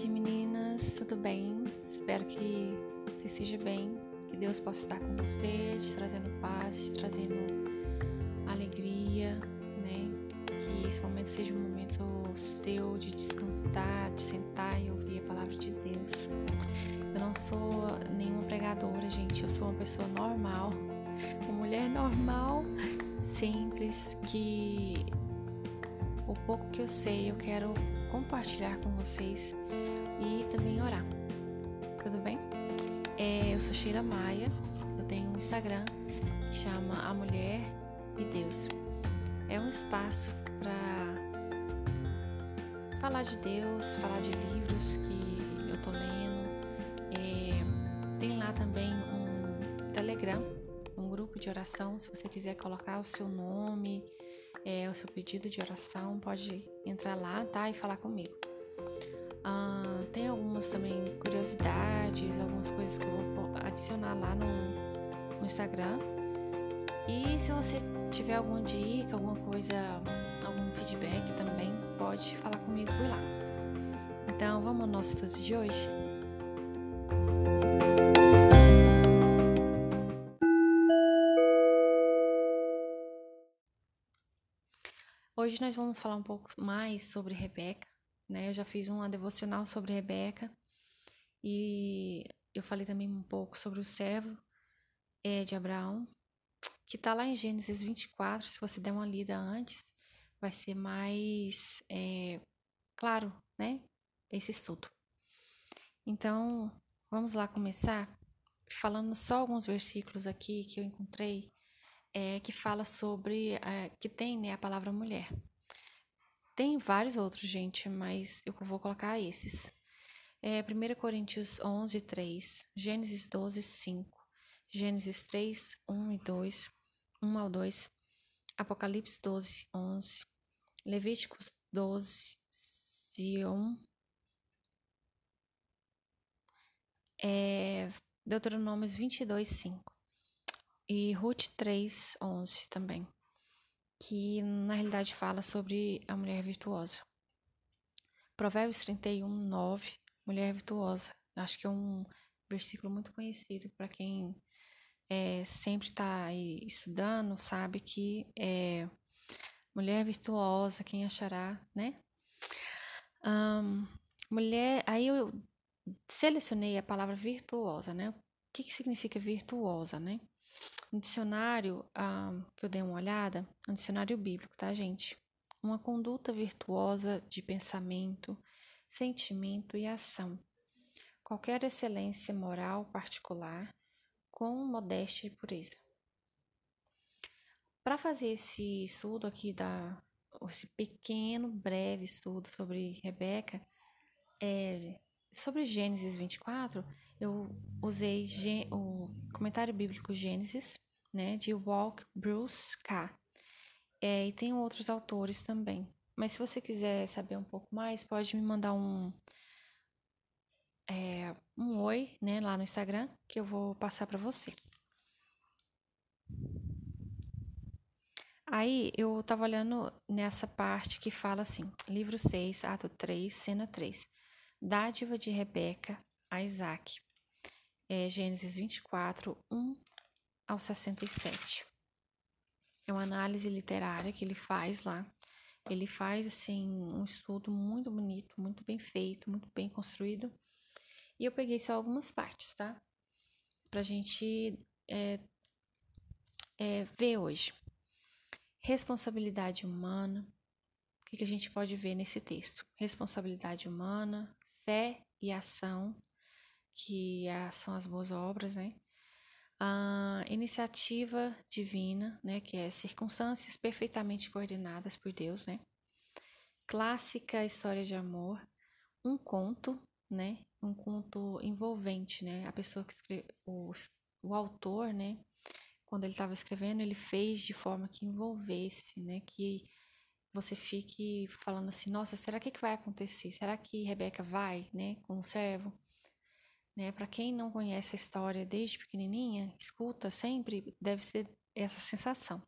tarde, meninas, tudo bem? Espero que você esteja bem, que Deus possa estar com você, te trazendo paz, te trazendo alegria, né? Que esse momento seja um momento seu de descansar, de sentar e ouvir a palavra de Deus. Eu não sou nenhuma pregadora, gente, eu sou uma pessoa normal, uma mulher normal, simples, que o pouco que eu sei eu quero compartilhar com vocês e também orar, tudo bem? Eu sou Sheila Maia, eu tenho um Instagram que chama A Mulher e Deus. É um espaço para falar de Deus, falar de livros que eu tô lendo. Tem lá também um Telegram, um grupo de oração, se você quiser colocar o seu nome, o seu pedido de oração, pode entrar lá, tá? E falar comigo. Tem algumas também curiosidades, algumas coisas que eu vou adicionar lá no Instagram. E se você tiver alguma dica, alguma coisa, algum feedback também, pode falar comigo por lá. Então, vamos ao nosso estudo de hoje? Hoje nós vamos falar um pouco mais sobre Rebeca, né? Eu já fiz uma devocional sobre Rebeca e eu falei também um pouco sobre o servo de Abraão, que está lá em Gênesis 24. Se você der uma lida antes, vai ser mais claro, né? Esse estudo. Então, vamos lá começar falando só alguns versículos aqui que eu encontrei. Que fala sobre, que tem, né, a palavra mulher. Tem vários outros, gente, mas eu vou colocar esses. 1 Coríntios 11, 3, Gênesis 12, 5, Gênesis 3, 1 e 2, 1 ao 2, Apocalipse 12, 11, Levíticos 12, 1, Deuteronômios 22, 5. E Ruth 3:11 também, que na realidade fala sobre a mulher virtuosa. Provérbios 31:9, mulher virtuosa. Acho que é um versículo muito conhecido para quem sempre está aí estudando, sabe que é mulher virtuosa, quem achará, né? Mulher, aí eu selecionei a palavra virtuosa, né? O que significa virtuosa, né? Um dicionário, que eu dei uma olhada, um dicionário bíblico, tá, gente? Uma conduta virtuosa de pensamento, sentimento e ação. Qualquer excelência moral particular com modéstia e pureza. Para fazer esse estudo aqui, esse pequeno, breve estudo sobre Rebeca, sobre Gênesis 24, eu usei o comentário bíblico Gênesis, né, de Walk Bruce K. E tem outros autores também. Mas se você quiser saber um pouco mais, pode me mandar um oi, né, lá no Instagram, que eu vou passar para você. Aí, eu estava olhando nessa parte que fala assim, livro 6, ato 3, cena 3. Dádiva de Rebeca a Isaac, Gênesis 24, 1 ao 67. É uma análise literária que ele faz lá. Ele faz, assim, um estudo muito bonito, muito bem feito, muito bem construído. E eu peguei só algumas partes, tá? Pra gente ver hoje. Responsabilidade humana. O que a gente pode ver nesse texto? Responsabilidade humana, fé e ação, que são as boas obras, né? Iniciativa divina, né? Que é circunstâncias perfeitamente coordenadas por Deus, né? Clássica história de amor, um conto, né? Um conto envolvente, né? A pessoa que escreve, o autor, né? Quando ele estava escrevendo, ele fez de forma que envolvesse, né? Que você fique falando assim, nossa, será que vai acontecer? Será que Rebeca vai, né, com o servo? Né? Para quem não conhece a história desde pequenininha, escuta sempre, deve ser essa sensação.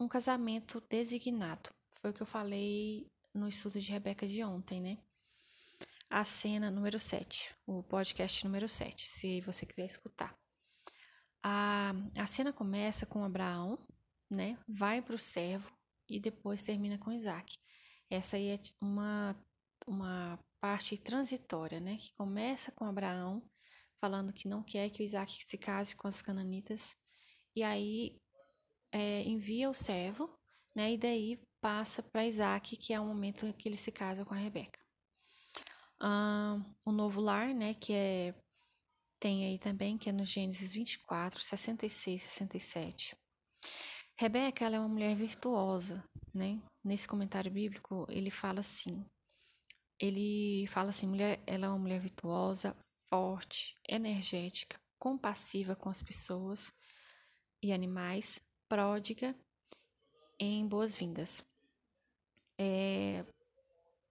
Um casamento designado. Foi o que eu falei no estudo de Rebeca de ontem, né? A cena número 7, o podcast número 7, se você quiser escutar. A cena começa com Abraão, né? Vai para o servo e depois termina com Isaac. Essa aí é uma parte transitória, né? Que começa com Abraão falando que não quer que o Isaac se case com as cananitas. E aí envia o servo, né? E daí passa para Isaac, que é o momento em que ele se casa com a Rebeca. O novo lar, né? Que tem aí também, que é no Gênesis 24, 66, 67. Rebeca, ela é uma mulher virtuosa, né? Nesse comentário bíblico, ele fala assim, ela é uma mulher virtuosa, forte, energética, compassiva com as pessoas e animais, pródiga em boas-vindas.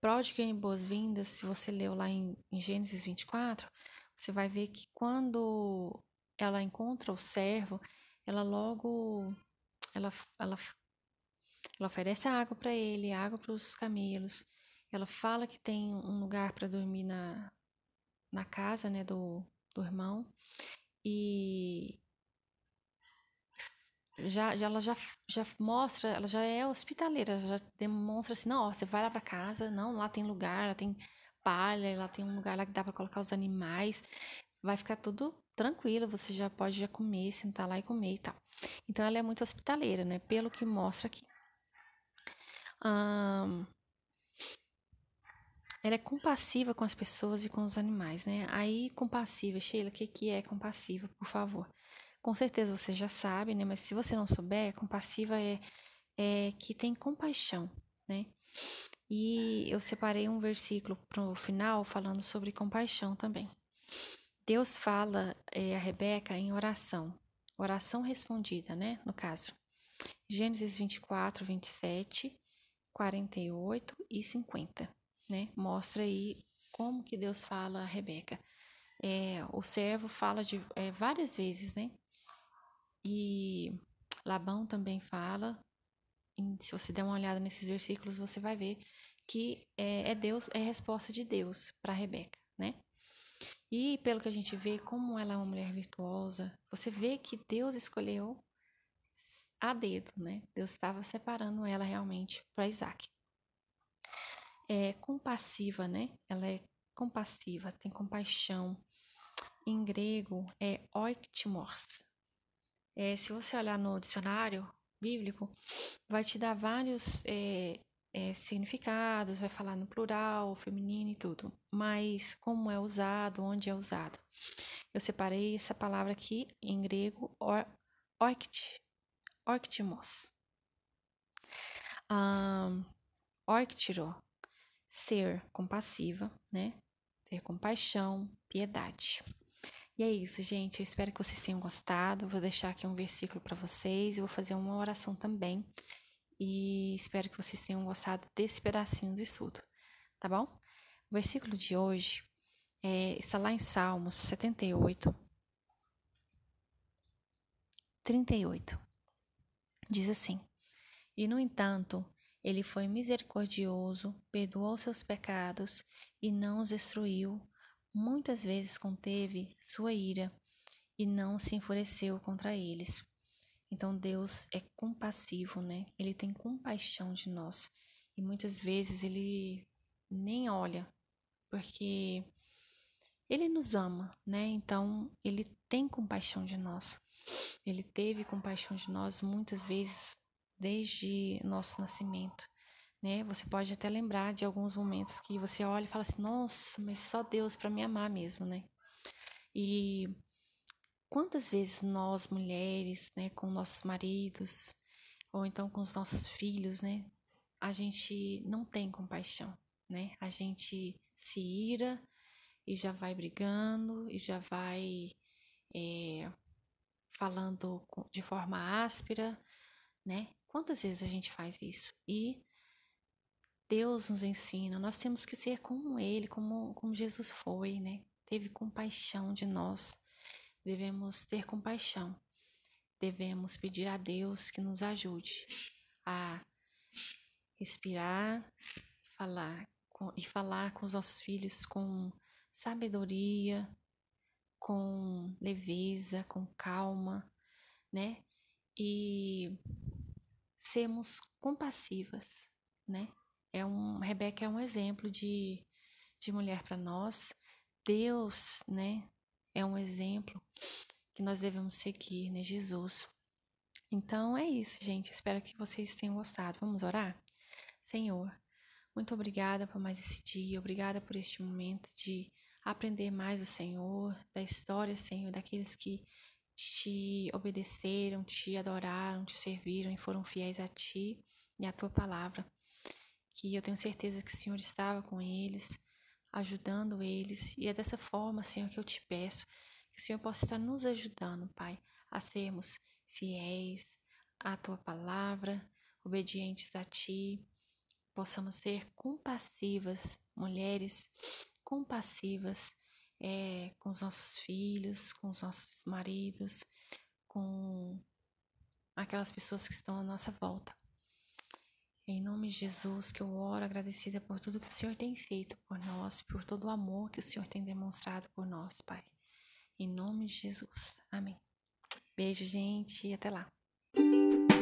Pródiga em boas-vindas, se você leu lá em Gênesis 24, você vai ver que quando ela encontra o servo, ela oferece a água para ele, água para os camelos. Ela fala que tem um lugar para dormir na casa, né, do irmão. E ela já mostra, ela já é hospitaleira, ela já demonstra assim, não, ó, você vai lá para casa, não, lá tem lugar, lá tem palha, lá tem um lugar lá que dá para colocar os animais, vai ficar tudo tranquilo, você já pode já comer, sentar lá e comer e tal. Então, ela é muito hospitaleira, né, pelo que mostra aqui. Ela é compassiva com as pessoas e com os animais, né? Aí, compassiva, Sheila, o que é compassiva, por favor? Com certeza você já sabe, né? Mas se você não souber, compassiva é que tem compaixão, né? E eu separei um versículo pro final falando sobre compaixão também. Deus fala a Rebeca em oração. Oração respondida, né? No caso. Gênesis 24, 27, 48 e 50. Né? Mostra aí como que Deus fala a Rebeca. O servo fala várias vezes, né? E Labão também fala. E se você der uma olhada nesses versículos, você vai ver que Deus, é a resposta de Deus para Rebeca, né? E pelo que a gente vê, como ela é uma mulher virtuosa, você vê que Deus escolheu a dedo, né? Deus estava separando ela realmente para Isaac. É compassiva, né? Ela é compassiva, tem compaixão. Em grego é oiktimós. Se você olhar no dicionário bíblico, vai te dar vários significados, vai falar no plural, feminino e tudo. Mas como é usado, onde é usado. Eu separei essa palavra aqui em grego, oiktimós. Oiktiro. Ser compassiva, né? Ter compaixão, piedade. E é isso, gente. Eu espero que vocês tenham gostado. Vou deixar aqui um versículo para vocês. Eu vou fazer uma oração também. E espero que vocês tenham gostado desse pedacinho do estudo, tá bom? O versículo de hoje está lá em Salmos 78, 38. Diz assim: E no entanto, ele foi misericordioso, perdoou seus pecados e não os destruiu. Muitas vezes conteve sua ira e não se enfureceu contra eles. Então, Deus é compassivo, né? Ele tem compaixão de nós. E muitas vezes ele nem olha, porque ele nos ama, né? Então, ele tem compaixão de nós. Ele teve compaixão de nós muitas vezes, desde nosso nascimento, né? Você pode até lembrar de alguns momentos que você olha e fala assim, nossa, mas só Deus para me amar mesmo, né? E quantas vezes nós, mulheres, né, com nossos maridos, ou então com os nossos filhos, né, a gente não tem compaixão, né? A gente se ira e já vai brigando, e já vai falando de forma áspera, né? Quantas vezes a gente faz isso? E Deus nos ensina, nós temos que ser como Ele, como Jesus foi, né? Teve compaixão de nós, devemos ter compaixão, devemos pedir a Deus que nos ajude a respirar, falar com os nossos filhos com sabedoria, com leveza, com calma, né? E sermos compassivas, né? Rebeca é um exemplo de mulher para nós. Deus, né, é um exemplo que nós devemos seguir, né, Jesus. Então é isso, gente. Espero que vocês tenham gostado. Vamos orar? Senhor, muito obrigada por mais esse dia. Obrigada por este momento de aprender mais do Senhor, da história, Senhor, daqueles que te obedeceram, te adoraram, te serviram e foram fiéis a ti e à tua palavra. Que eu tenho certeza que o Senhor estava com eles, ajudando eles. E é dessa forma, Senhor, que eu te peço que o Senhor possa estar nos ajudando, Pai, a sermos fiéis à tua palavra, obedientes a ti, possamos ser compassivas, mulheres compassivas com os nossos filhos, com os nossos maridos, com aquelas pessoas que estão à nossa volta. Em nome de Jesus, que eu oro agradecida por tudo que o Senhor tem feito por nós, por todo o amor que o Senhor tem demonstrado por nós, Pai. Em nome de Jesus. Amém. Beijo, gente, e até lá.